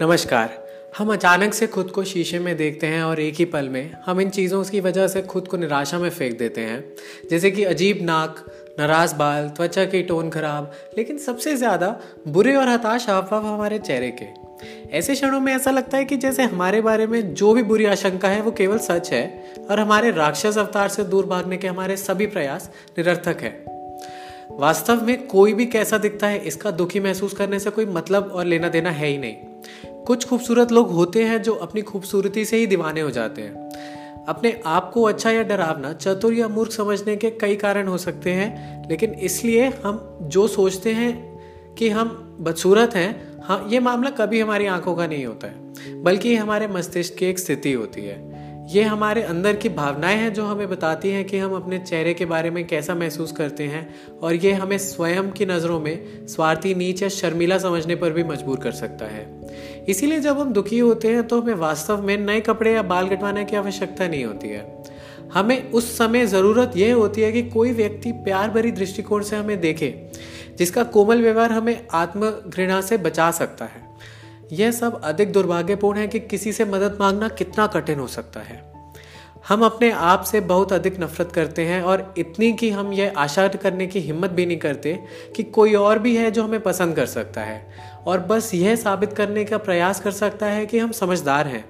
नमस्कार। हम अचानक से खुद को शीशे में देखते हैं और एक ही पल में हम इन चीज़ों की वजह से खुद को निराशा में फेंक देते हैं, जैसे कि अजीब नाक, नाराज बाल, त्वचा की टोन खराब, लेकिन सबसे ज़्यादा बुरे और हताश हाव भाव हमारे चेहरे के। ऐसे क्षणों में ऐसा लगता है कि जैसे हमारे बारे में जो भी बुरी आशंका है वो केवल सच है और हमारे राक्षस अवतार से दूर भागने के हमारे सभी प्रयास निरर्थक है। वास्तव में कोई भी कैसा दिखता है इसका दुखी महसूस करने से कोई मतलब और लेना देना है ही नहीं। कुछ खूबसूरत लोग होते हैं जो अपनी खूबसूरती से ही दीवाने हो जाते हैं। अपने आप को अच्छा या डरावना, चतुर या मूर्ख समझने के कई कारण हो सकते हैं, लेकिन इसलिए हम जो सोचते हैं कि हम बदसूरत हैं, हाँ, ये मामला कभी हमारी आंखों का नहीं होता है, बल्कि ये हमारे मस्तिष्क की एक स्थिति होती है। ये हमारे अंदर की भावनाएं हैं जो हमें बताती हैं कि हम अपने चेहरे के बारे में कैसा महसूस करते हैं, और ये हमें स्वयं की नज़रों में स्वार्थी, नीच या शर्मीला समझने पर भी मजबूर कर सकता है। इसीलिए जब हम दुखी होते हैं तो हमें वास्तव में नए कपड़े या बाल कटवाने की आवश्यकता नहीं होती है। हमें उस समय ज़रूरत यह होती है कि कोई व्यक्ति प्यार भरी दृष्टिकोण से हमें देखे, जिसका कोमल व्यवहार हमें आत्म घृणा से बचा सकता है। यह सब अधिक दुर्भाग्यपूर्ण है कि किसी से मदद मांगना कितना कठिन हो सकता है। हम अपने आप से बहुत अधिक नफरत करते हैं, और इतनी कि हम यह आशा करने की हिम्मत भी नहीं करते कि कोई और भी है जो हमें पसंद कर सकता है, और बस यह साबित करने का प्रयास कर सकता है कि हम समझदार हैं।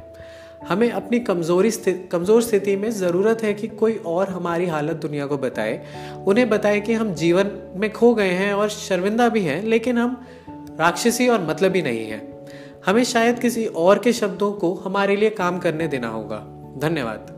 हमें अपनी कमज़ोर स्थिति में ज़रूरत है कि कोई और हमारी हालत दुनिया को बताए, उन्हें बताए कि हम जीवन में खो गए हैं और शर्मिंदा भी हैं, लेकिन हम राक्षसी और मतलबी नहीं हैं। हमें शायद किसी और के शब्दों को हमारे लिए काम करने देना होगा। धन्यवाद।